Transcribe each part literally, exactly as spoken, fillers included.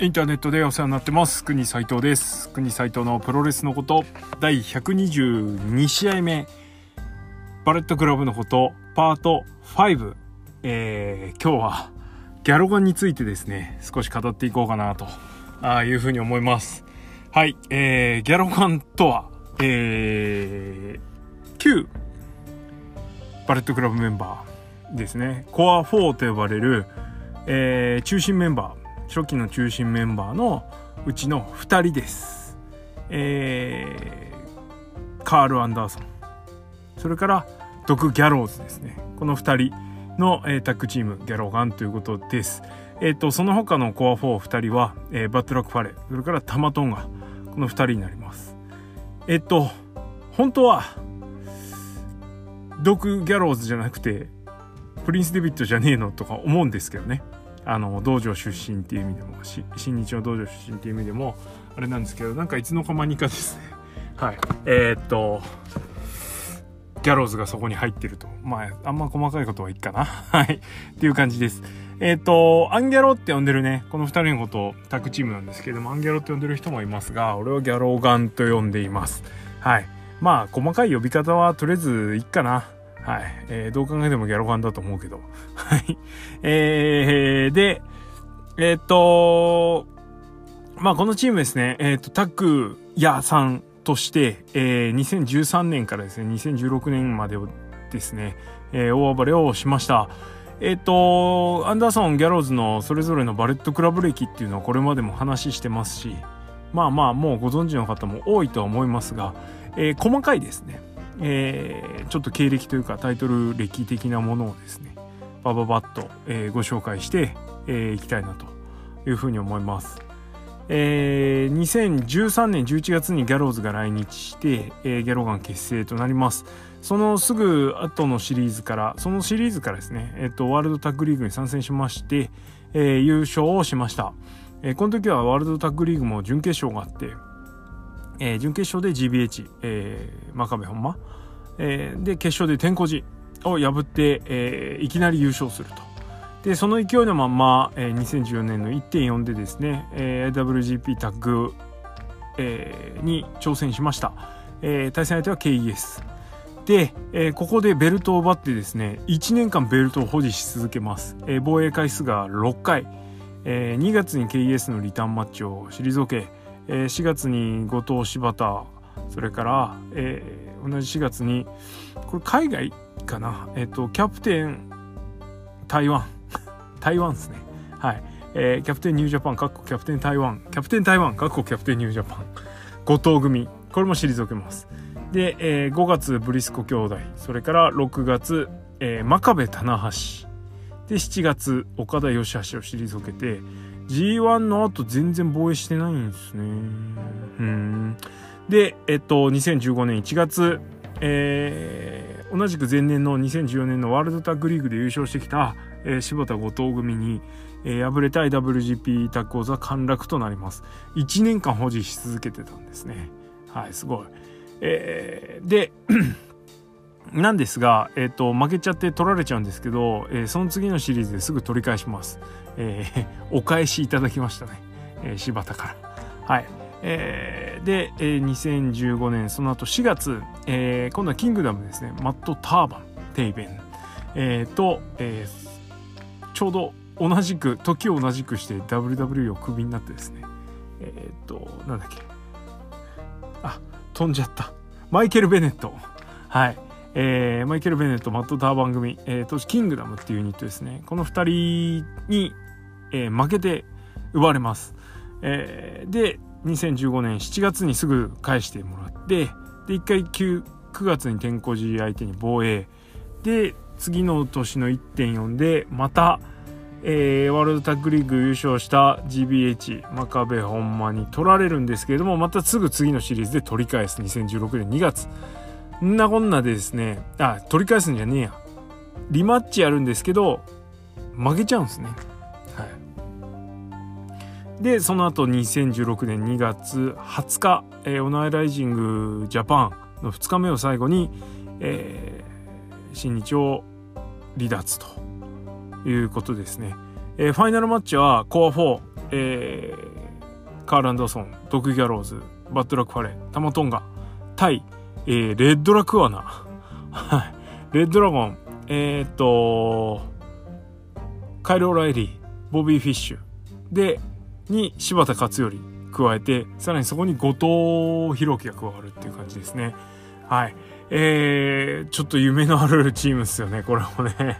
インターネットでお世話になってます国斉藤です。国斉藤のプロレスのことだいひゃくにじゅうに試合目バレットクラブのことパートご、えー、今日はギャロガンについてですね少し語っていこうかなとあいうふうに思います。はい、えー、ギャロガンとは、えー、旧バレットクラブメンバーですね。コアよんと呼ばれる、えー、中心メンバー初期の中心メンバーのうちのふたりです、えー、カール・アンダーソンそれからドク・ギャローズですね。このふたりの、えー、タッグチームギャロガンということです、えー、とその他のコアよんふたりは、えー、バットラック・ファレそれからタマトンガこのふたりになります。えっ、ー、と本当はドク・ギャローズじゃなくてプリンス・デビットじゃねえのとか思うんですけどね。あの道場出身っていう意味でもし新日の道場出身っていう意味でもあれなんですけどなんかいつの間にかですねはいえー、っとギャローズがそこに入ってるとまああんま細かいことはいいかなはいっていう感じです。えー、っとアンギャロって呼んでるねこのふたりのことをタッグチームなんですけどもアンギャロって呼んでる人もいますが俺はギャローガンと呼んでいます。はいまあ細かい呼び方はとりあえずいいかな。はいえー、どう考えてもギャロガンだと思うけどはい、えー、でえー、っとまあこのチームですね、えー、っとタッグ屋さんとして、えー、にせんじゅうさんねんからですねにせんじゅうろくねんまでをですね、えー、大暴れをしました。えー、っとアンダーソンギャローズのそれぞれのバレットクラブ歴っていうのはこれまでも話してますしまあまあもうご存知の方も多いとは思いますが、えー、細かいですねえー、ちょっと経歴というかタイトル歴的なものをですねバババッと、えー、ご紹介してい、えー、きたいなというふうに思います。えー、にせんじゅうさんねんじゅういちがつにギャローズが来日して、えー、ギャロガン結成となります。そのすぐ後のシリーズからそのシリーズからですね、えー、とワールドタッグリーグに参戦しまして、えー、優勝をしました。えー、この時はワールドタッグリーグも準決勝があってえー、準決勝で ジービーエイチ、えー、真壁本間、えー、で決勝で天候寺を破って、えー、いきなり優勝するとでその勢いのまま、えー、にせんじゅうよねんの いってんよん でですね、えー、ダブリュージーピー タッグ、えー、に挑戦しました。えー、対戦相手は ケーイーエス で、えー、ここでベルトを奪ってですねいちねんかんベルトを保持し続けます。えー、防衛回数がろっかい、えー、にがつに ケーイーエス のリターンマッチを退けしがつに後藤柴田それから、えー、同じしがつにこれ海外かな、えー、とキャプテン台湾台湾ですねはい、えー、キャプテンニュージャパンかっこキャプテン台湾キャプテン台湾かっこキャプテンニュージャパン後藤組これも退けます。で、えー、ごがつブリスコ兄弟それからろくがつ、えー、真壁棚橋でしちがつ岡田義橋を退けてジーワン の後全然防衛してないんですね。うんで、えっと、にせんじゅうごねんいちがつ、えー、同じく前年のにせんじゅうよねんのワールドタッグリーグで優勝してきた、えー、柴田後藤組に、えー、敗れた ダブリュージーピー タッグ王座陥落となります。いちねんかん保持し続けてたんですね。はい、すごい。えー、で、なんですが、えー、と負けちゃって取られちゃうんですけど、えー、その次のシリーズですぐ取り返します。えー、お返しいただきましたね、えー、柴田からはい、えー、で、えー、にせんじゅうごねんその後しがつ、えー、今度はキングダムですねマット・ターバンテイベン、えー、と、えー、ちょうど同じく時を同じくして ダブリューダブリューイー をクビになってですねえっ、ー、となんだっけあ飛んじゃったマイケル・ベネットはいえー、マイケル・ベネットマット・ターバン組、えー、当時キングダムっていうユニットですねこのふたりに、えー、負けて奪われます。えー、でにせんじゅうごねんしちがつにすぐ返してもらってでいっかい 9, くがつに天候寺相手に防衛で次の年の いってんよん でまた、えー、ワールドタッグリーグ優勝した ジービーエイチ 真壁本間に取られるんですけれどもまたすぐ次のシリーズで取り返すにせんじゅうろくねんにがつんなこんなでですねあ取り返すんじゃねえやリマッチやるんですけど負けちゃうんですね。はい、でその後にせんじゅうろくねんにがつはつか、えー、オナーライジングジャパンのふつかめを最後に、えー、新日を離脱ということですね。えー、ファイナルマッチはコアよんえー、カール・アンダーソン、ドク・ギャローズ、バッド・ラック・ファレン、タマトンガ、タイ、えー、レッド・ラクアナレッド・ラゴン、えー、っとカイル・オライリー、ボビー・フィッシュでに柴田勝頼加えて、さらにそこに後藤弘樹が加わるっていう感じですね。はい、えー、ちょっと夢のあるチームですよね、これもね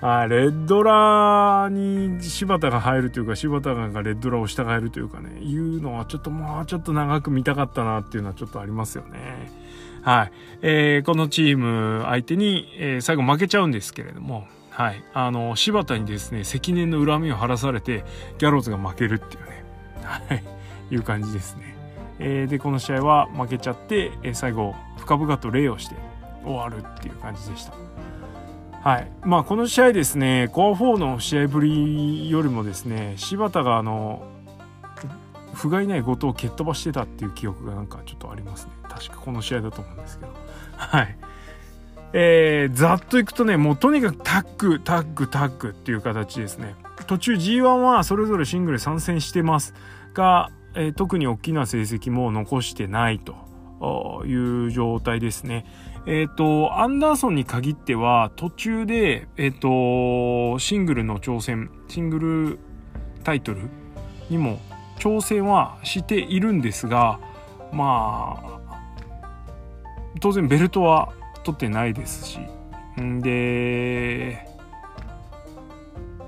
はい、レッドラに柴田が入るというか、柴田がレッドラを従えるというかね、いうのはちょっともうちょっと長く見たかったなっていうのはちょっとありますよね。はい、えー、このチーム相手に、えー、最後負けちゃうんですけれども、はい、あの柴田にですね積年の恨みを晴らされてギャローズが負けるっていうね、はい、いう感じですね。えー、でこの試合は負けちゃって、えー、最後深々と礼をして終わるっていう感じでした。はい、まあこの試合ですね、コアよんの試合ぶりよりもですね、柴田があの不甲斐ない後藤を蹴っ飛ばしてたっていう記憶がなんかちょっとありますね。確かこの試合だと思うんですけど、はい、えー、ざっといくとね、もうとにかくタッグタッグタッグっていう形ですね。途中 ジーワン はそれぞれシングル参戦してますが、えー、特に大きな成績も残してないという状態ですね。えーと、アンダーソンに限っては途中で、えーと、シングルの挑戦、シングルタイトルにも挑戦はしているんですが、まあ当然ベルトは取ってないですし、んで、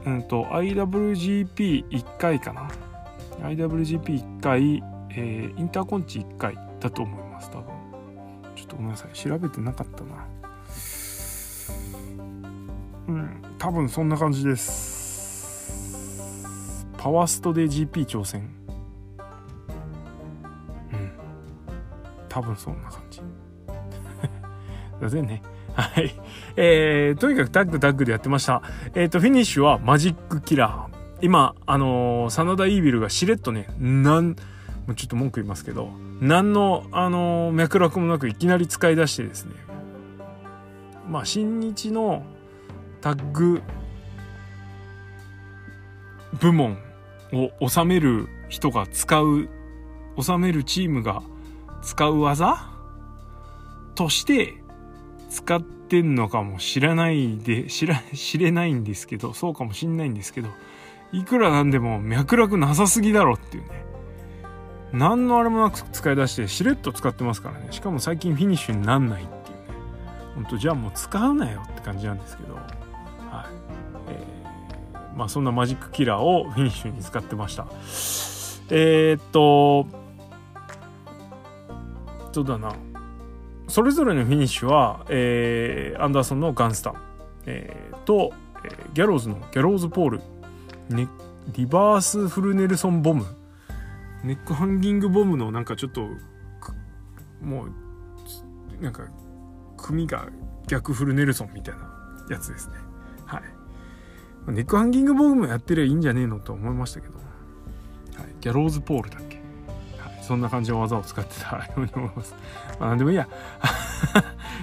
うんと アイダブリュージーピーいち 回かな、 アイダブリュージーピーいち 回、えー、インターコンチいち回だと思います。多分ちょっとごめんなさい、調べてなかったな。うん、多分そんな感じです。パワーストで ジーピー 挑戦。うん、多分そんな感じ。だぜね。はい、えー。とにかくタッグタッグでやってました。えっとフィニッシュはマジックキラー。今あのー、真田イービルがしれっとね、なんもうちょっと文句言いますけど。何の、あのー、脈絡もなくいきなり使い出してですね、まあ新日のタッグ部門を収める人が使う、収めるチームが使う技として使ってんのかも知らないで、知ら、知れないんですけど、そうかもしんないんですけど、いくらなんでも脈絡なさすぎだろっていうね。何のあれもなく使い出してしれっと使ってますからね。しかも最近フィニッシュになんないっていうね。ほんとじゃあもう使うなよって感じなんですけど、はい、えー、まあそんなマジックキラーをフィニッシュに使ってました。えー、っとそうだな、それぞれのフィニッシュは、えー、アンダーソンのガンスタン、えー、とギャローズのギャローズポール、ね、リバースフルネルソンボム、ネックハンギングボムのなんかちょっともうなんか組が逆フルネルソンみたいなやつですね。はい、ネックハンギングボムやってりゃいいんじゃねえのと思いましたけど、はい、ギャローズポールだっけ、はい、そんな感じの技を使ってたように思います。まあなんでもいいや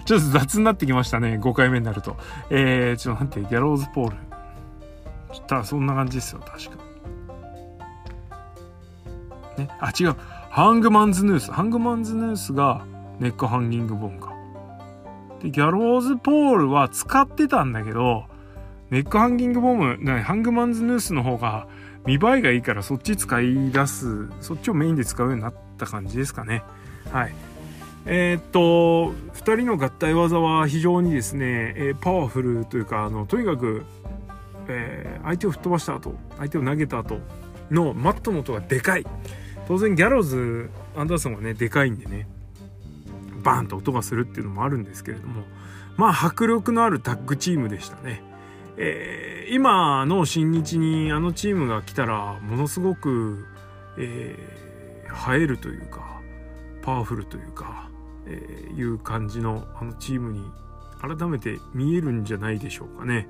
ちょっと雑になってきましたね、ごかいめになると。えー、ちょっと待って、ギャローズポールただそんな感じですよ確かね、あ違う、ハングマンズヌース、ハングマンズヌースがネックハンギングボムかで、ギャローズポールは使ってたんだけど、ネックハンギングボム、ハングマンズヌースの方が見栄えがいいから、そっち使い出す、そっちをメインで使うようになった感じですかね。はい、えー、っとふたりの合体技は非常にですね、えー、パワフルというか、あのとにかく、えー、相手を吹っ飛ばした後、相手を投げた後のマットの音がでかい。当然ギャローズアンダーソンがねでかいんでね、バーンと音がするっていうのもあるんですけれども、まあ迫力のあるタッグチームでしたね。えー、今の新日にあのチームが来たらものすごく、えー、映えるというかパワフルというか、えー、いう感じのあのチームに改めて見えるんじゃないでしょうかね。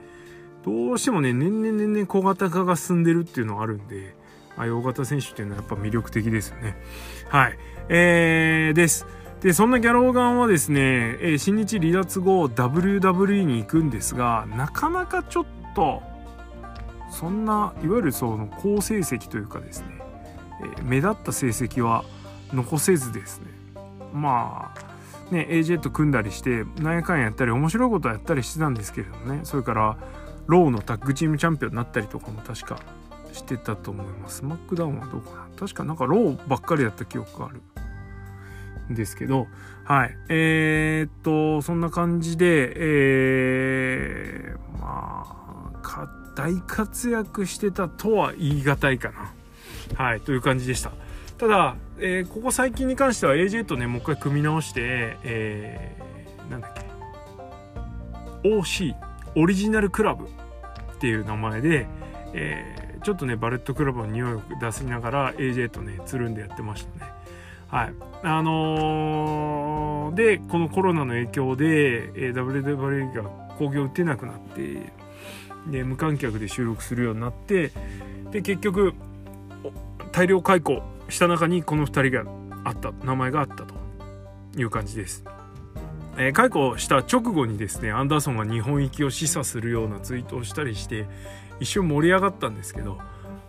どうしてもね年々年々小型化が進んでるっていうのがあるんで、ああいう大型選手っていうのはやっぱ魅力的ですよね。はい、えー、です。で、そんなギャローガンはですね、えー、新日離脱後 ダブリューダブリューイー に行くんですが、なかなかちょっとそんないわゆるその好成績というかですね、えー、目立った成績は残せずですね、まあね エージェー と組んだりして何やかんやったり面白いことやったりしてたんですけれどもね、それからローのタッグチームチャンピオンになったりとかも確かしてたと思います。スマックダウンはどうかな、確かなんかローばっかりだった記憶があるんですけど、はいえー、っとそんな感じで、えー、まあ大活躍してたとは言い難いかな、はいという感じでした。ただ、えー、ここ最近に関しては エージェー とねもう一回組み直して、えー、なんだっけ オーシー オリジナルクラブっていう名前で、えー、ちょっとねバレットクラブの匂いを出しながら エージェー とねつるんでやってましたね。はいあのー、でこのコロナの影響で ダブリューダブリューイー が興行打てなくなってで無観客で収録するようになってで結局大量解雇した中にこのふたりがあった名前があったという感じです。えー、解雇した直後にですねアンダーソンが日本行きを示唆するようなツイートをしたりして一瞬盛り上がったんですけど、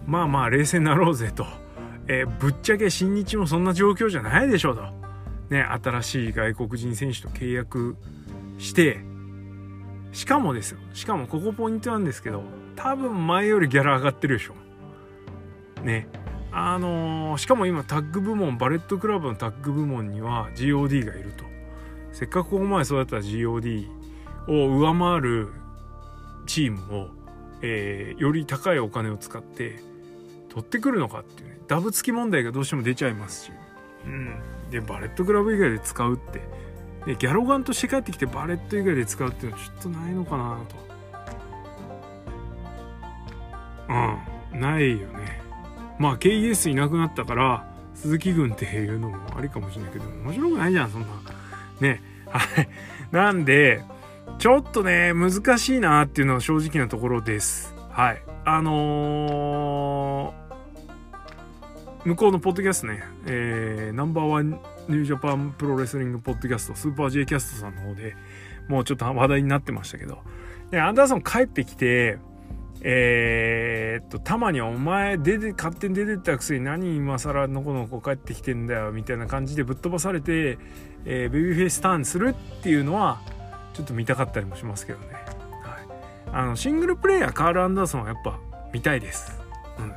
まあまあ冷静になろうぜと、えー、ぶっちゃけ新日もそんな状況じゃないでしょうと、ね、新しい外国人選手と契約してしかもですよしかもここポイントなんですけど多分前よりギャラ上がってるでしょね。あのー、しかも今タッグ部門バレットクラブのタッグ部門には ジーオーディー がいると、せっかくここまで育った ジーオーディー を上回るチームを、えー、より高いお金を使って取ってくるのかっていうねダブ付き問題がどうしても出ちゃいますし、うん、でバレットクラブ以外で使うってでギャロガンとして帰ってきてバレット以外で使うっていうのはちょっとないのかなと、うんないよね。まあ ケーイーエス いなくなったから鈴木軍っていうのもありかもしれないけど面白くないじゃんそんなねはいなんでちょっとね難しいなっていうのは正直なところです。はいあのー、向こうのポッドキャストね、えー、ナンバーワンニュージャパンプロレスリングポッドキャストスーパー J キャストさんの方でもうちょっと話題になってましたけどでアンダーソン帰ってきてえー、っとたまにお前出て勝手に出てったくせに何今更のこのこ帰ってきてんだよみたいな感じでぶっ飛ばされて、えー、ベビーフェイスターンするっていうのはちょっと見たかったりもしますけどね、はい、あのシングルプレイヤーカール・アンダーソンはやっぱ見たいです、うん、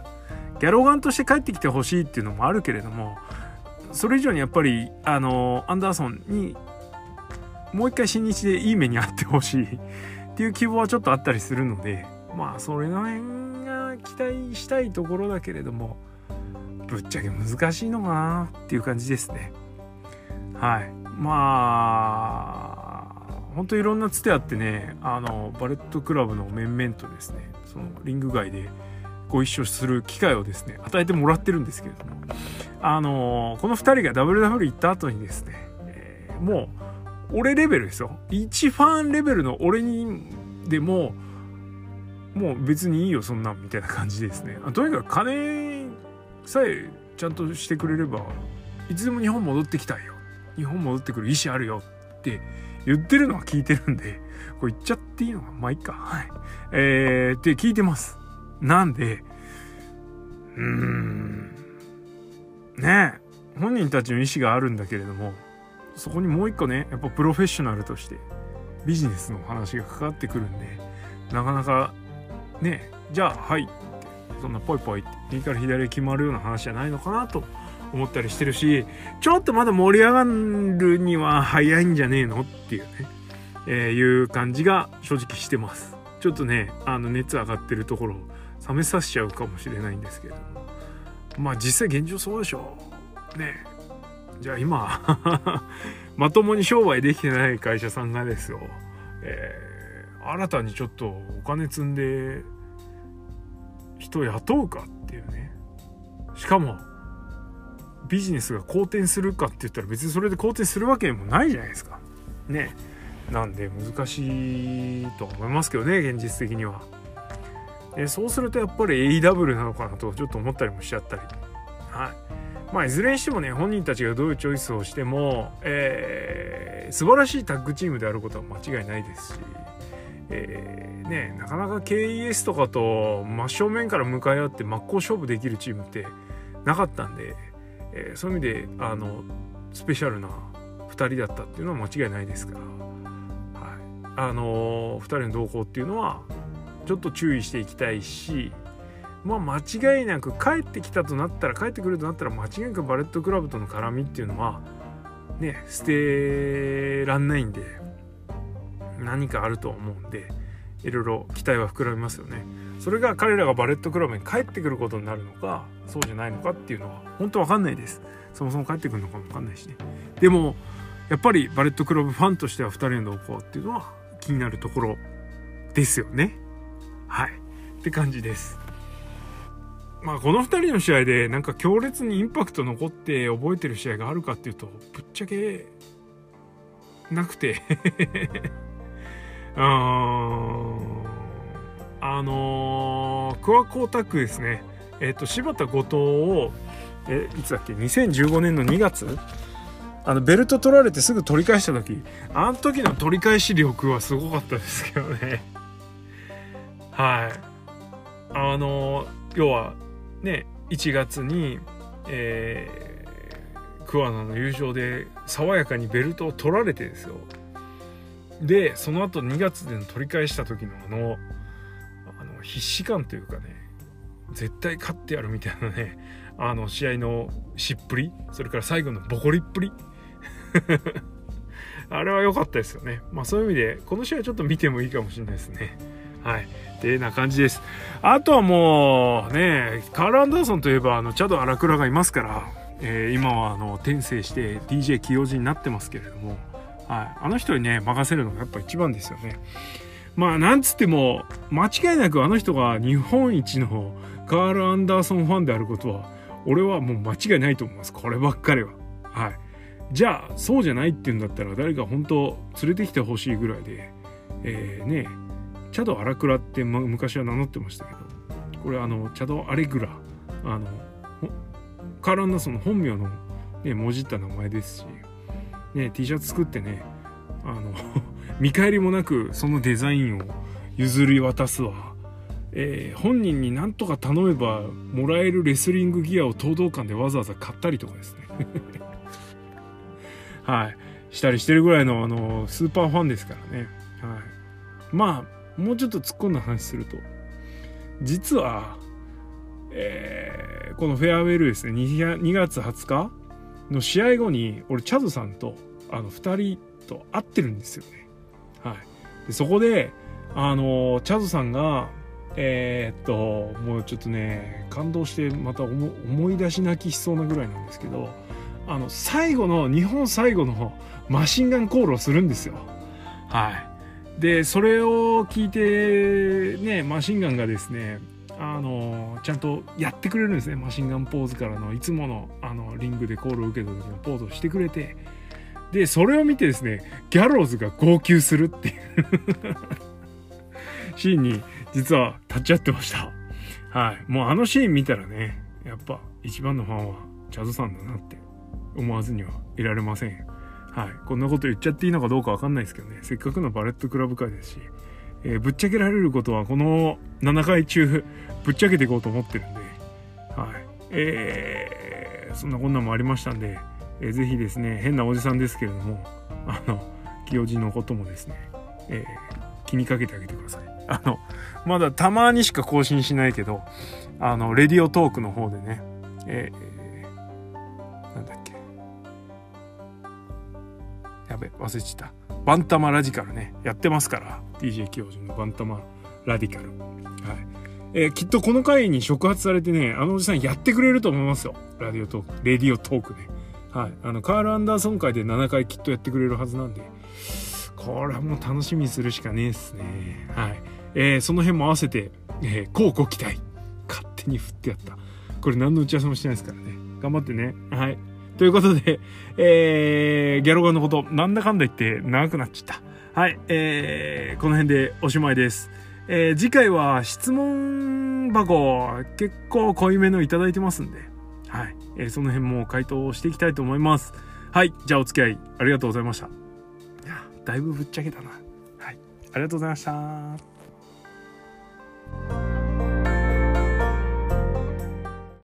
ギャロガンとして帰ってきてほしいっていうのもあるけれどもそれ以上にやっぱりあのアンダーソンにもう一回新日でいい目にあってほしいっていう希望はちょっとあったりするのでまあそれの辺が期待したいところだけれどもぶっちゃけ難しいのかなっていう感じですね。はいまあ本当いろんなつてあってねあのバレットクラブの面々とですねそのリング外でご一緒する機会をですね与えてもらってるんですけれどもあのこのふたりが ダブリューダブリューイー 行った後にですね、えー、もう俺レベルですよ一ファンレベルの俺にでももう別にいいよそんなんみたいな感じですね。とにかく金さえちゃんとしてくれればいつでも日本戻ってきたいよ日本戻ってくる意思あるよって言ってるのは聞いてるんでこれ言っちゃっていいのかまあいいかはいえーって聞いてます。なんでうーんねえ本人たちの意思があるんだけれどもそこにもう一個ねやっぱプロフェッショナルとしてビジネスの話がかかってくるんでなかなかね、じゃあはいってそんなポイポイって右から左へ決まるような話じゃないのかなと思ったりしてるしちょっとまだ盛り上がるには早いんじゃねえのっていうね、えー、いう感じが正直してます。ちょっとねあの熱上がってるところを冷めさせちゃうかもしれないんですけれどもまあ実際現状そうでしょうね。じゃあ今まともに商売できてない会社さんがですよ、えー新たにちょっとお金積んで人雇うかっていうねしかもビジネスが好転するかって言ったら別にそれで好転するわけでもないじゃないですかね。なんで難しいと思いますけどね現実的には。でそうするとやっぱり エーイーダブリュー なのかなとちょっと思ったりもしちゃったり、はいまあ、いずれにしてもね本人たちがどういうチョイスをしても、えー、素晴らしいタッグチームであることは間違いないですしえーね、なかなか ケーイーエス とかと真正面から向かい合って真っ向勝負できるチームってなかったんで、えー、そういう意味であのスペシャルなふたりだったっていうのは間違いないですから、はい、あのふたりの動向っていうのはちょっと注意していきたいし、まあ、間違いなく帰ってきたとなったら帰ってくるとなったら間違いなくバレットクラブとの絡みっていうのはね捨てらんないんで何かあると思うんで、いろいろ期待は膨らみますよね。それが彼らがバレットクラブに帰ってくることになるのかそうじゃないのかっていうのは本当分かんないです。そもそも帰ってくるのかも分かんないしね。でもやっぱりバレットクラブファンとしてはふたりの動向っていうのは気になるところですよね。はいって感じです。まあ、このふたりの試合でなんか強烈にインパクト残って覚えてる試合があるかっていうとぶっちゃけなくてうーんあのー、クワコータックですね、えー、と柴田後藤をえいつだっけにせんじゅうごねんのにがつあのベルト取られてすぐ取り返した時あの時の取り返し力はすごかったですけどねはいあのー、要はね、いちがつに、えー、桑名の優勝で爽やかにベルトを取られてですよ。でその後にがつでの取り返した時のあの、あの必死感というかね、絶対勝ってやるみたいなね、あの試合のしっぷり、それから最後のボコリっぷりあれは良かったですよね。まあそういう意味でこの試合ちょっと見てもいいかもしれないですね。はいってな感じです。あとはもうねカール・アンダーソンといえばあのチャド・アラクラがいますから、えー、今はあの転生して ディージェー 起用時になってますけれども、はい、あの人にね任せるのがやっぱ一番ですよね。まあなんつっても間違いなくあの人が日本一のカール・アンダーソンファンであることは俺はもう間違いないと思います。こればっかりは、はい、じゃあそうじゃないっていうんだったら誰か本当連れてきてほしいぐらいで、えー、ねチャド・アラクラって昔は名乗ってましたけど、これあのチャド・アレグラあのカール・アンダーソンの本名の、ね、もじった名前ですし、ね、T シャツ作ってねあの見返りもなくそのデザインを譲り渡すわ、えー、本人に何とか頼めばもらえるレスリングギアを東道館でわざわざ買ったりとかですねはいしたりしてるぐらいのあのスーパーファンですからね、はい、まあもうちょっと突っ込んだ話すると実は、えー、このフェアウェルですねにがつはつかの試合後に俺チャドさんとあのふたりと会ってるんですよね、はい、でそこであのチャドさんがえー、っともうちょっとね感動してまた思い出し泣きしそうなぐらいなんですけどあの最後の日本最後のマシンガンコールをするんですよ。はいでそれを聞いてねマシンガンがですねあのちゃんとやってくれるんですね。マシンガンポーズからのいつも の, あのリングでコールを受けた時のポーズをしてくれてでそれを見てですねギャローズが号泣するっていうシーンに実は立ち会ってました。はいもうあのシーン見たらねやっぱ一番のファンはチャドさんだなって思わずにはいられません。はい、こんなこと言っちゃっていいのかどうか分かんないですけどねせっかくのバレットクラブ会ですし、えー、ぶっちゃけられることはこのななかい中ぶっちゃけていこうと思ってるんで、はいえー、そんなこんなもありましたんで、えー、ぜひですね変なおじさんですけれどもあの清治のこともですね、えー、気にかけてあげてください。あのまだたまにしか更新しないけどあのレディオトークの方でね、えー、なんだっけやべ忘れちゃったバンタマラディカルねやってますから ディージェー 教授のバンタマラディカル、はいえー、きっとこの回に触発されてねあのおじさんやってくれると思いますよ。ラディオトークレディオトークね、はい、あのカール・アンダーソン回でななかいきっとやってくれるはずなんでこれはもう楽しみにするしかねえですね、はいえー、その辺も合わせて乞うご期待勝手に振ってやったこれ何の打ち合わせもしてないですからね頑張ってねはいということで、えー、ギャロガンのことなんだかんだ言って長くなっちゃったはい、えー、この辺でおしまいです、えー、次回は質問箱結構濃いめのいただいてますんで、はいえー、その辺も回答していきたいと思います。はいじゃあお付き合いありがとうございました。いやだいぶぶっちゃけたな。はいりがとうございました。